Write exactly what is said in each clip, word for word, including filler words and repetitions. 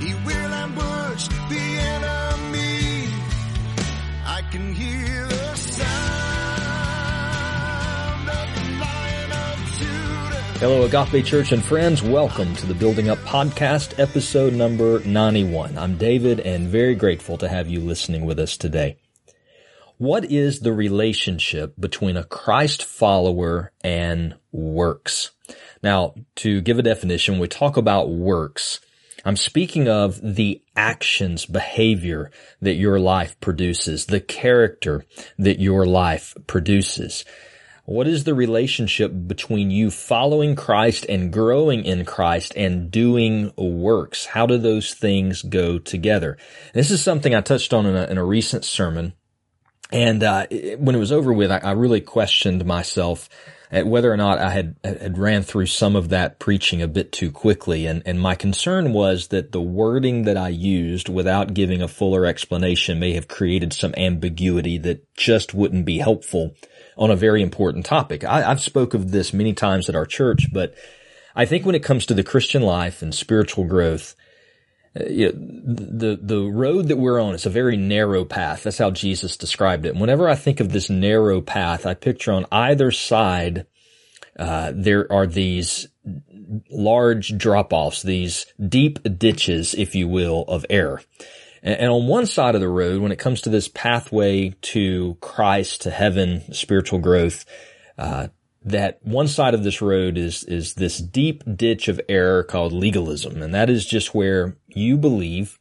He will ambush the enemy. I can hear the sound of the Lion of Judah. Hello, Agape Church and friends. Welcome to the Building Up Podcast, episode number ninety-one. I'm David and very grateful to have you listening with us today. What is the relationship between a Christ follower and works? Now, to give a definition, when we talk about works, I'm speaking of the actions, behavior that your life produces, the character that your life produces. What is the relationship between you following Christ and growing in Christ and doing works? How do those things go together? This is something I touched on in a, in a recent sermon. And uh when it was over with, I, I really questioned myself at whether or not I had had ran through some of that preaching a bit too quickly. And, and my concern was that the wording that I used without giving a fuller explanation may have created some ambiguity that just wouldn't be helpful on a very important topic. I, I've spoke of this many times at our church, but I think when it comes to the Christian life and spiritual growth, you know, the the road that we're on is a very narrow path. That's how Jesus described it. And whenever I think of this narrow path, I picture on either side uh there are these large drop-offs, these deep ditches, if you will, of error. And, and on one side of the road, when it comes to this pathway to Christ, to heaven, spiritual growth, uh that one side of this road is is this deep ditch of error called legalism. And that is just where you believe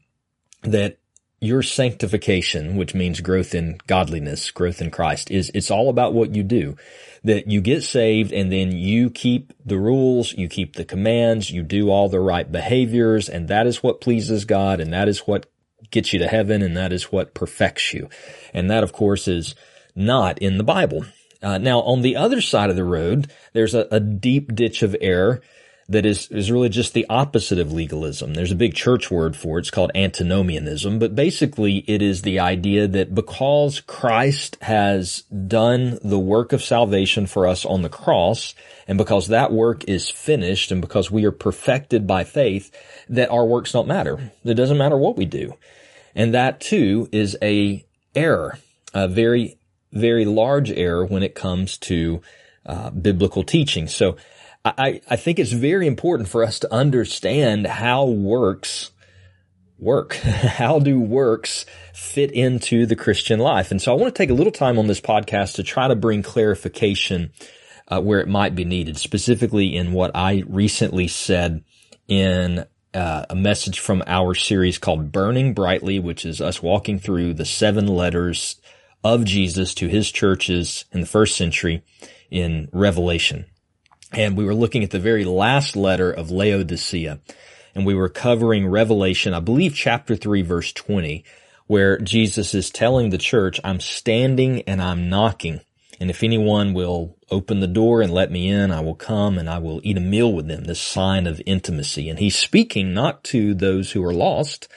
that your sanctification, which means growth in godliness, growth in Christ, is it's all about what you do, that you get saved and then you keep the rules, you keep the commands, you do all the right behaviors, and that is what pleases God, and that is what gets you to heaven, and that is what perfects you. And that, of course, is not in the Bible. Uh, now, on the other side of the road, there's a, a deep ditch of error that is, is really just the opposite of legalism. There's a big church word for it. It's called antinomianism. But basically, it is the idea that because Christ has done the work of salvation for us on the cross, and because that work is finished, and because we are perfected by faith, that our works don't matter. It doesn't matter what we do. And that, too, is a error, a very very large error when it comes to uh, biblical teaching. So I, I think it's very important for us to understand how works work. How do works fit into the Christian life? And so I want to take a little time on this podcast to try to bring clarification uh, where it might be needed, specifically in what I recently said in Uh, a message from our series called Burning Brightly, which is us walking through the seven letters of Jesus to his churches in the first century in Revelation. And we were looking at the very last letter of Laodicea, and we were covering Revelation, I believe chapter three, verse twenty, where Jesus is telling the church, I'm standing and I'm knocking. And if anyone will open the door and let me in, I will come and I will eat a meal with them, this sign of intimacy. And he's speaking not to those who are lost,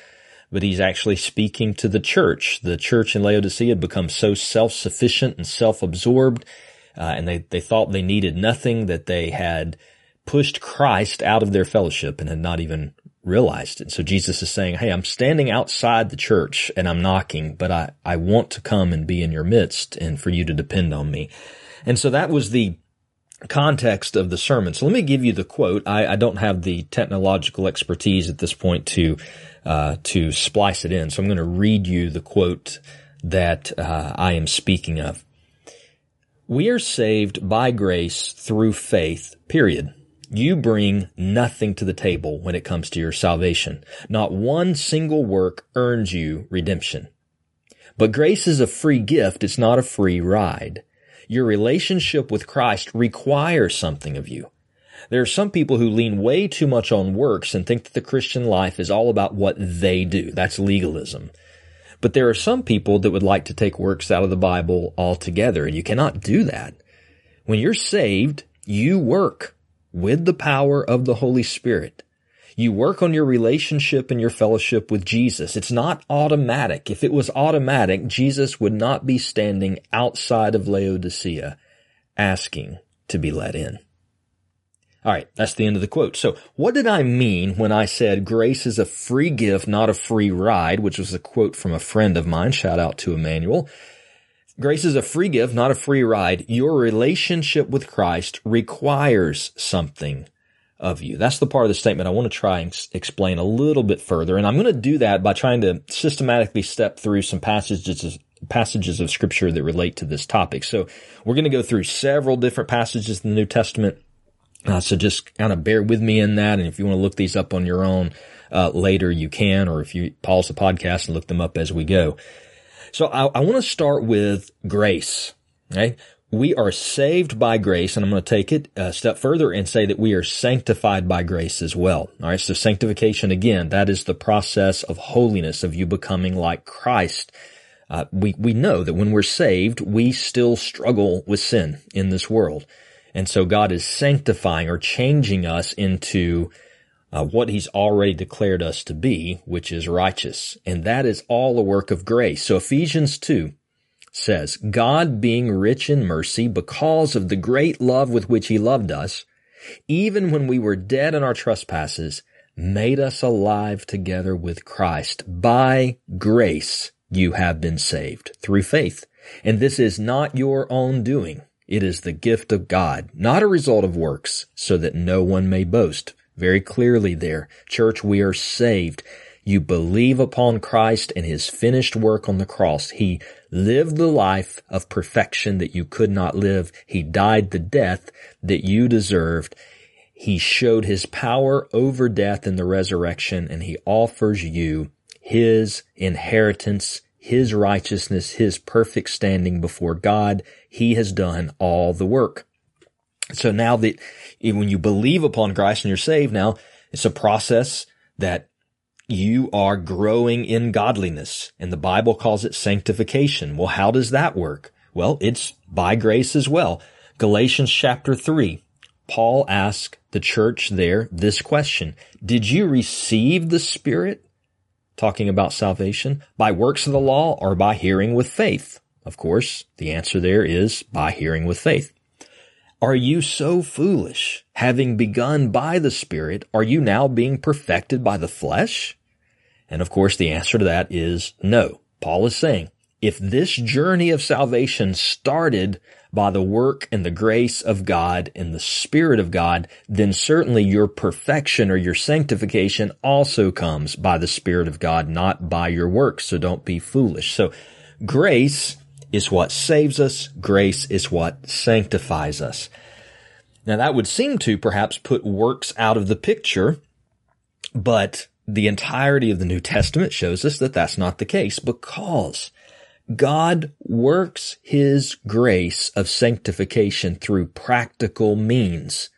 but he's actually speaking to the church. The church in Laodicea had become so self-sufficient and self-absorbed, uh, and they, they thought they needed nothing, that they had pushed Christ out of their fellowship and had not even realized it. So Jesus is saying, hey, I'm standing outside the church and I'm knocking, but I, I want to come and be in your midst and for you to depend on me. And so that was the context of the sermon. So let me give you the quote. I, I don't have the technological expertise at this point to uh to splice it in, so I'm going to read you the quote that uh I am speaking of. We are saved by grace through faith, period. You bring nothing to the table when it comes to your salvation. Not one single work earns you redemption. But grace is a free gift. It's not a free ride. Your relationship with Christ requires something of you. There are some people who lean way too much on works and think that the Christian life is all about what they do. That's legalism. But there are some people that would like to take works out of the Bible altogether, and you cannot do that. When you're saved, you work with the power of the Holy Spirit. You work on your relationship and your fellowship with Jesus. It's not automatic. If it was automatic, Jesus would not be standing outside of Laodicea asking to be let in. All right, that's the end of the quote. So what did I mean when I said grace is a free gift, not a free ride, which was a quote from a friend of mine. Shout out to Emmanuel. Grace is a free gift, not a free ride. Your relationship with Christ requires something of you. That's the part of the statement I want to try and explain a little bit further. And I'm going to do that by trying to systematically step through some passages passages of Scripture that relate to this topic. So we're going to go through several different passages in the New Testament. Uh, so just kind of bear with me in that. And if you want to look these up on your own uh, later, you can, or if you pause the podcast and look them up as we go. So I, I want to start with grace. Okay? We are saved by grace, and I'm going to take it a step further and say that we are sanctified by grace as well. All right, so sanctification, again, that is the process of holiness, of you becoming like Christ. Uh, we we know that when we're saved, we still struggle with sin in this world. And so God is sanctifying or changing us into uh, what he's already declared us to be, which is righteous. And that is all a work of grace. So Ephesians two says, God being rich in mercy because of the great love with which he loved us, even when we were dead in our trespasses, made us alive together with Christ. By grace you have been saved through faith. And this is not your own doing. It is the gift of God, not a result of works, so that no one may boast. Very clearly there, church, we are saved. You believe upon Christ and his finished work on the cross. He lived the life of perfection that you could not live. He died the death that you deserved. He showed his power over death in the resurrection, and he offers you his inheritance, his righteousness, his perfect standing before God. He has done all the work. So now that when you believe upon Christ and you're saved now, it's a process that you are growing in godliness. And the Bible calls it sanctification. Well, how does that work? Well, it's by grace as well. Galatians chapter three, Paul asked the church there this question. Did you receive the Spirit? Talking about salvation, by works of the law or by hearing with faith? Of course, the answer there is by hearing with faith. Are you so foolish? Having begun by the Spirit, are you now being perfected by the flesh? And of course, the answer to that is no. Paul is saying, if this journey of salvation started by the work and the grace of God and the Spirit of God, then certainly your perfection or your sanctification also comes by the Spirit of God, not by your works. So don't be foolish. So grace is what saves us. Grace is what sanctifies us. Now that would seem to perhaps put works out of the picture, but the entirety of the New Testament shows us that that's not the case, because God works his grace of sanctification through practical means.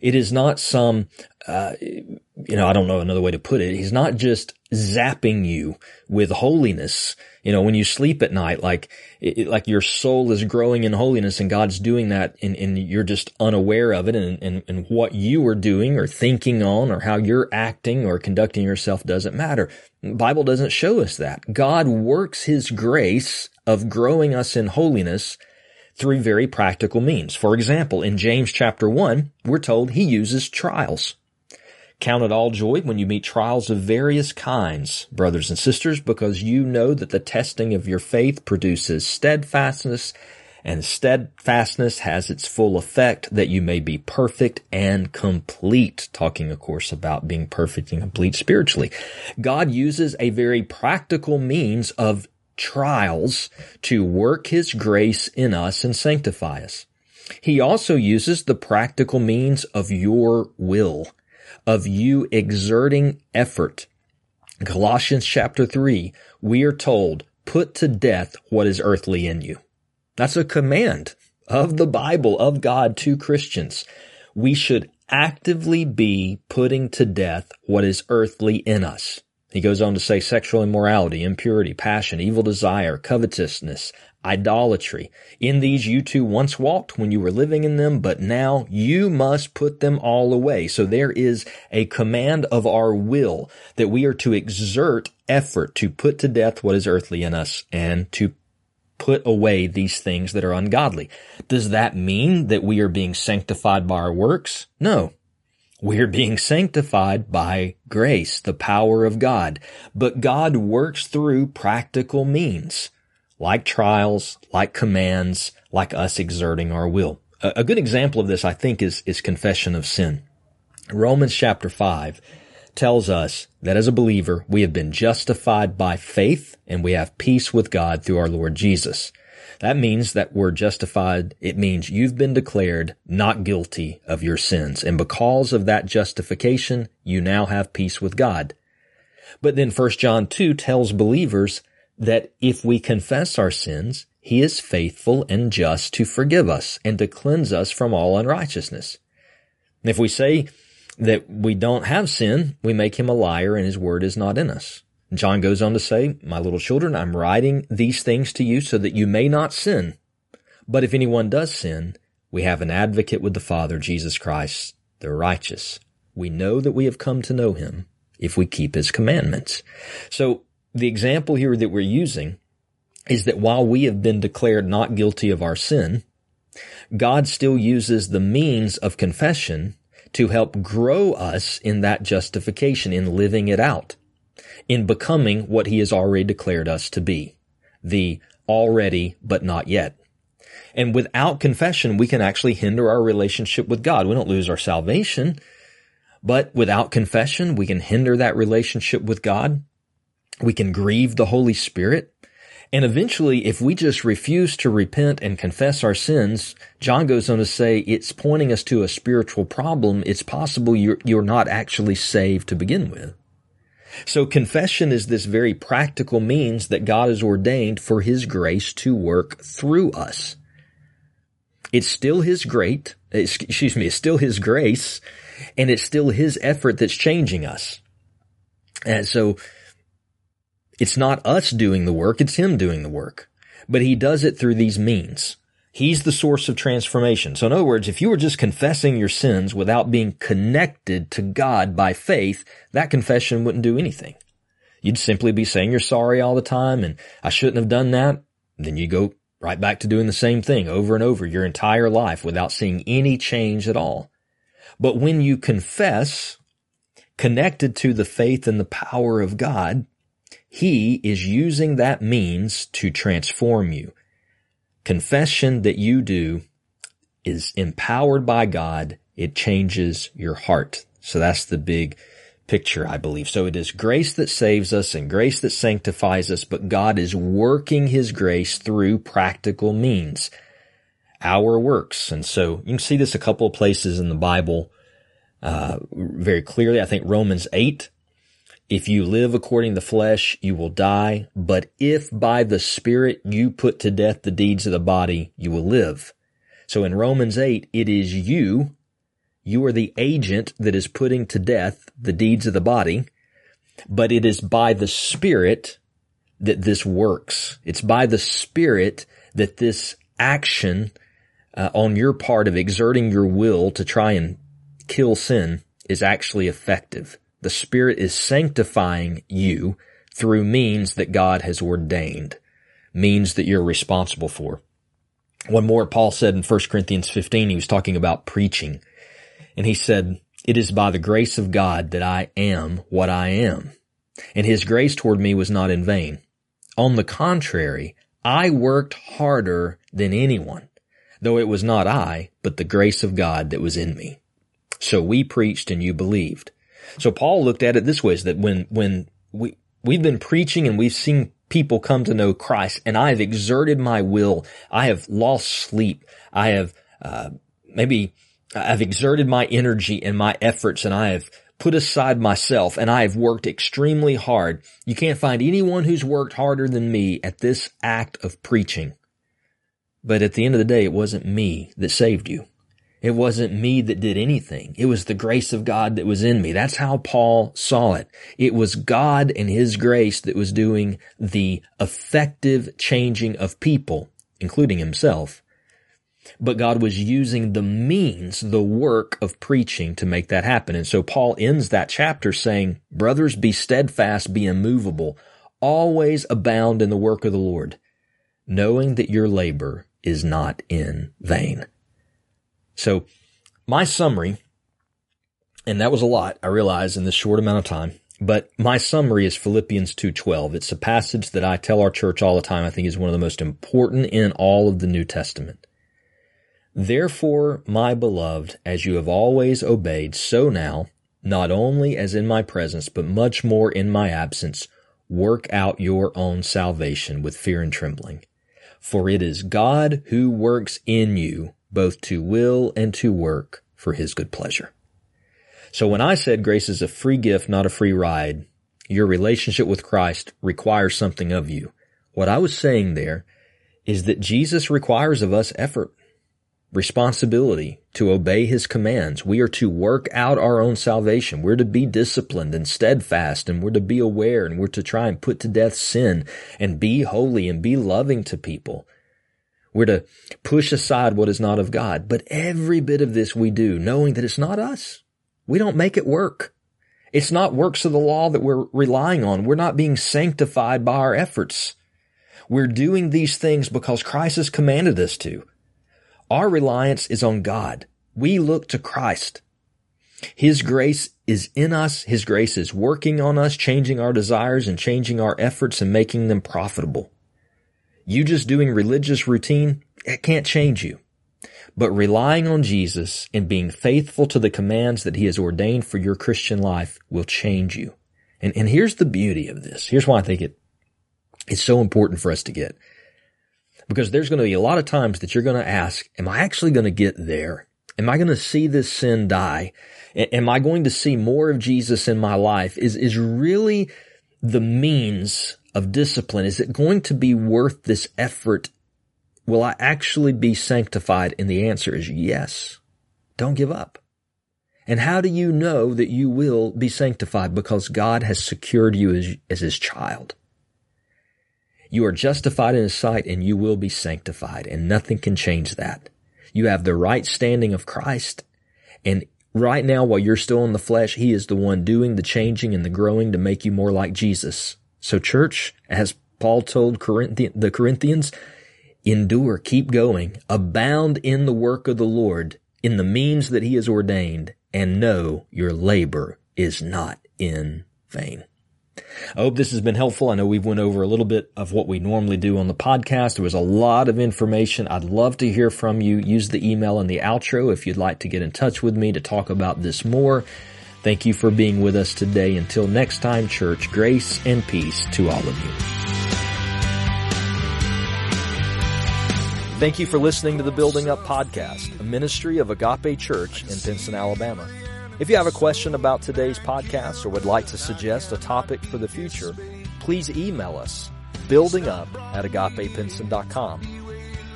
It is not some, uh, you know, I don't know another way to put it. He's not just zapping you with holiness. You know, when you sleep at night, like, it, like your soul is growing in holiness and God's doing that and, and you're just unaware of it, and, and, and what you are doing or thinking on or how you're acting or conducting yourself doesn't matter. The Bible doesn't show us that. God works his grace of growing us in holiness through very practical means. For example, in James chapter one, we're told he uses trials. Count it all joy when you meet trials of various kinds, brothers and sisters, because you know that the testing of your faith produces steadfastness, and steadfastness has its full effect, that you may be perfect and complete. Talking, of course, about being perfect and complete spiritually. God uses a very practical means of trials to work his grace in us and sanctify us. He also uses the practical means of your will, of you exerting effort. Colossians chapter three, we are told, put to death what is earthly in you. That's a command of the Bible, of God to Christians. We should actively be putting to death what is earthly in us. He goes on to say sexual immorality, impurity, passion, evil desire, covetousness, idolatry. In these you too once walked when you were living in them, but now you must put them all away. So there is a command of our will that we are to exert effort to put to death what is earthly in us and to put away these things that are ungodly. Does that mean that we are being sanctified by our works? No, We are being sanctified by grace, the power of God. But God works through practical means, like trials, like commands, like us exerting our will. A good example of this, I think, is, is confession of sin. Romans chapter five tells us that as a believer, we have been justified by faith and we have peace with God through our Lord Jesus. That means that we're justified. It means you've been declared not guilty of your sins. And because of that justification, you now have peace with God. But then First John two tells believers that if we confess our sins, He is faithful and just to forgive us and to cleanse us from all unrighteousness. And if we say that we don't have sin, we make Him a liar and His word is not in us. John goes on to say, "My little children, I'm writing these things to you so that you may not sin. But if anyone does sin, we have an advocate with the Father, Jesus Christ, the righteous. We know that we have come to know Him if we keep His commandments." So the example here that we're using is that while we have been declared not guilty of our sin, God still uses the means of confession to help grow us in that justification, in living it out, in becoming what He has already declared us to be, the already but not yet. And without confession, we can actually hinder our relationship with God. We don't lose our salvation, but without confession, we can hinder that relationship with God. We can grieve the Holy Spirit. And eventually, if we just refuse to repent and confess our sins, John goes on to say it's pointing us to a spiritual problem. It's possible you're, you're not actually saved to begin with. So confession is this very practical means that God has ordained for His grace to work through us. It's still His great, excuse me, it's still His grace, and it's still His effort that's changing us. And so it's not us doing the work, it's Him doing the work. But He does it through these means. He's the source of transformation. So in other words, if you were just confessing your sins without being connected to God by faith, that confession wouldn't do anything. You'd simply be saying you're sorry all the time and I shouldn't have done that. Then you go right back to doing the same thing over and over your entire life without seeing any change at all. But when you confess, connected to the faith and the power of God, He is using that means to transform you. Confession that you do is empowered by God. It changes your heart. So that's the big picture, I believe. So it is grace that saves us and grace that sanctifies us, but God is working His grace through practical means, our works. And so you can see this a couple of places in the Bible uh, very clearly. I think Romans eight, "If you live according to the flesh, you will die. But if by the Spirit you put to death the deeds of the body, you will live." So in Romans eight, it is you. You are the agent that is putting to death the deeds of the body. But it is by the Spirit that this works. It's by the Spirit that this action uh, on your part of exerting your will to try and kill sin is actually effective. The Spirit is sanctifying you through means that God has ordained, means that you're responsible for. One more, Paul said in First Corinthians fifteen, he was talking about preaching, and he said, "It is by the grace of God that I am what I am, and His grace toward me was not in vain. On the contrary, I worked harder than anyone, though it was not I, but the grace of God that was in me. So we preached and you believed." So Paul looked at it this way, is that when, when we, we've been preaching and we've seen people come to know Christ and I have exerted my will, I have lost sleep, I have, uh, maybe I've exerted my energy and my efforts and I have put aside myself and I have worked extremely hard. You can't find anyone who's worked harder than me at this act of preaching. But at the end of the day, it wasn't me that saved you. It wasn't me that did anything. It was the grace of God that was in me. That's how Paul saw it. It was God and His grace that was doing the effective changing of people, including himself. But God was using the means, the work of preaching to make that happen. And so Paul ends that chapter saying, "Brothers, be steadfast, be immovable, always abound in the work of the Lord, knowing that your labor is not in vain." So my summary And that was a lot, I realize, in this short amount of time. But my summary is Philippians two twelve. It's a passage that I tell our church all the time, I think is one of the most important in all of the New Testament. Therefore, my beloved, as you have always obeyed, so now, not only as in my presence, but much more in my absence, work out your own salvation with fear and trembling. For it is God who works in you, both to will and to work for his good pleasure. So when I said grace is a free gift, not a free ride, your relationship with Christ requires something of you. What I was saying there is that Jesus requires of us effort, responsibility to obey his commands. We are to work out our own salvation. We're to be disciplined and steadfast, and we're to be aware, and we're to try and put to death sin and be holy and be loving to people. We're to push aside what is not of God. But every bit of this we do, knowing that it's not us. We don't make it work. It's not works of the law that we're relying on. We're not being sanctified by our efforts. We're doing these things because Christ has commanded us to. Our reliance is on God. We look to Christ. His grace is in us. His grace is working on us, changing our desires and changing our efforts and making them profitable. You just doing religious routine, it can't change you. But relying on Jesus and being faithful to the commands that he has ordained for your Christian life will change you. And, and here's the beauty of this. Here's why I think it, it's so important for us to get. Because there's going to be a lot of times that you're going to ask, am I actually going to get there? Am I going to see this sin die? Am I going to see more of Jesus in my life? Is, is really the means of discipline, is it going to be worth this effort? Will I actually be sanctified? And the answer is yes. Don't give up. And how do you know that you will be sanctified? Because God has secured you as, as his child. You are justified in his sight and you will be sanctified, and nothing can change that. You have the right standing of Christ, and right now while you're still in the flesh, he is the one doing the changing and the growing to make you more like Jesus. So church, as Paul told Corinthian, the Corinthians, endure, keep going, abound in the work of the Lord, in the means that he has ordained, and know your labor is not in vain. I hope this has been helpful. I know we've went over a little bit of what we normally do on the podcast. There was a lot of information. I'd love to hear from you. Use the email in the outro if you'd like to get in touch with me to talk about this more. Thank you for being with us today. Until next time, church, grace and peace to all of you. Thank you for listening to the Building Up Podcast, a ministry of Agape Church in Benson, Alabama. If you have a question about today's podcast or would like to suggest a topic for the future, please email us, building up at agape benson dot com.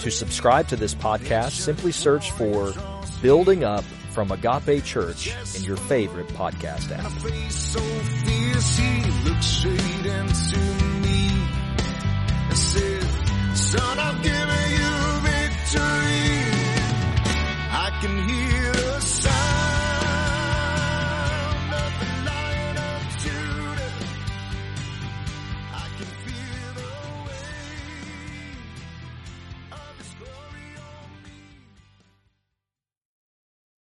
To subscribe to this podcast, simply search for Building Up from Agape Church in your favorite podcast app.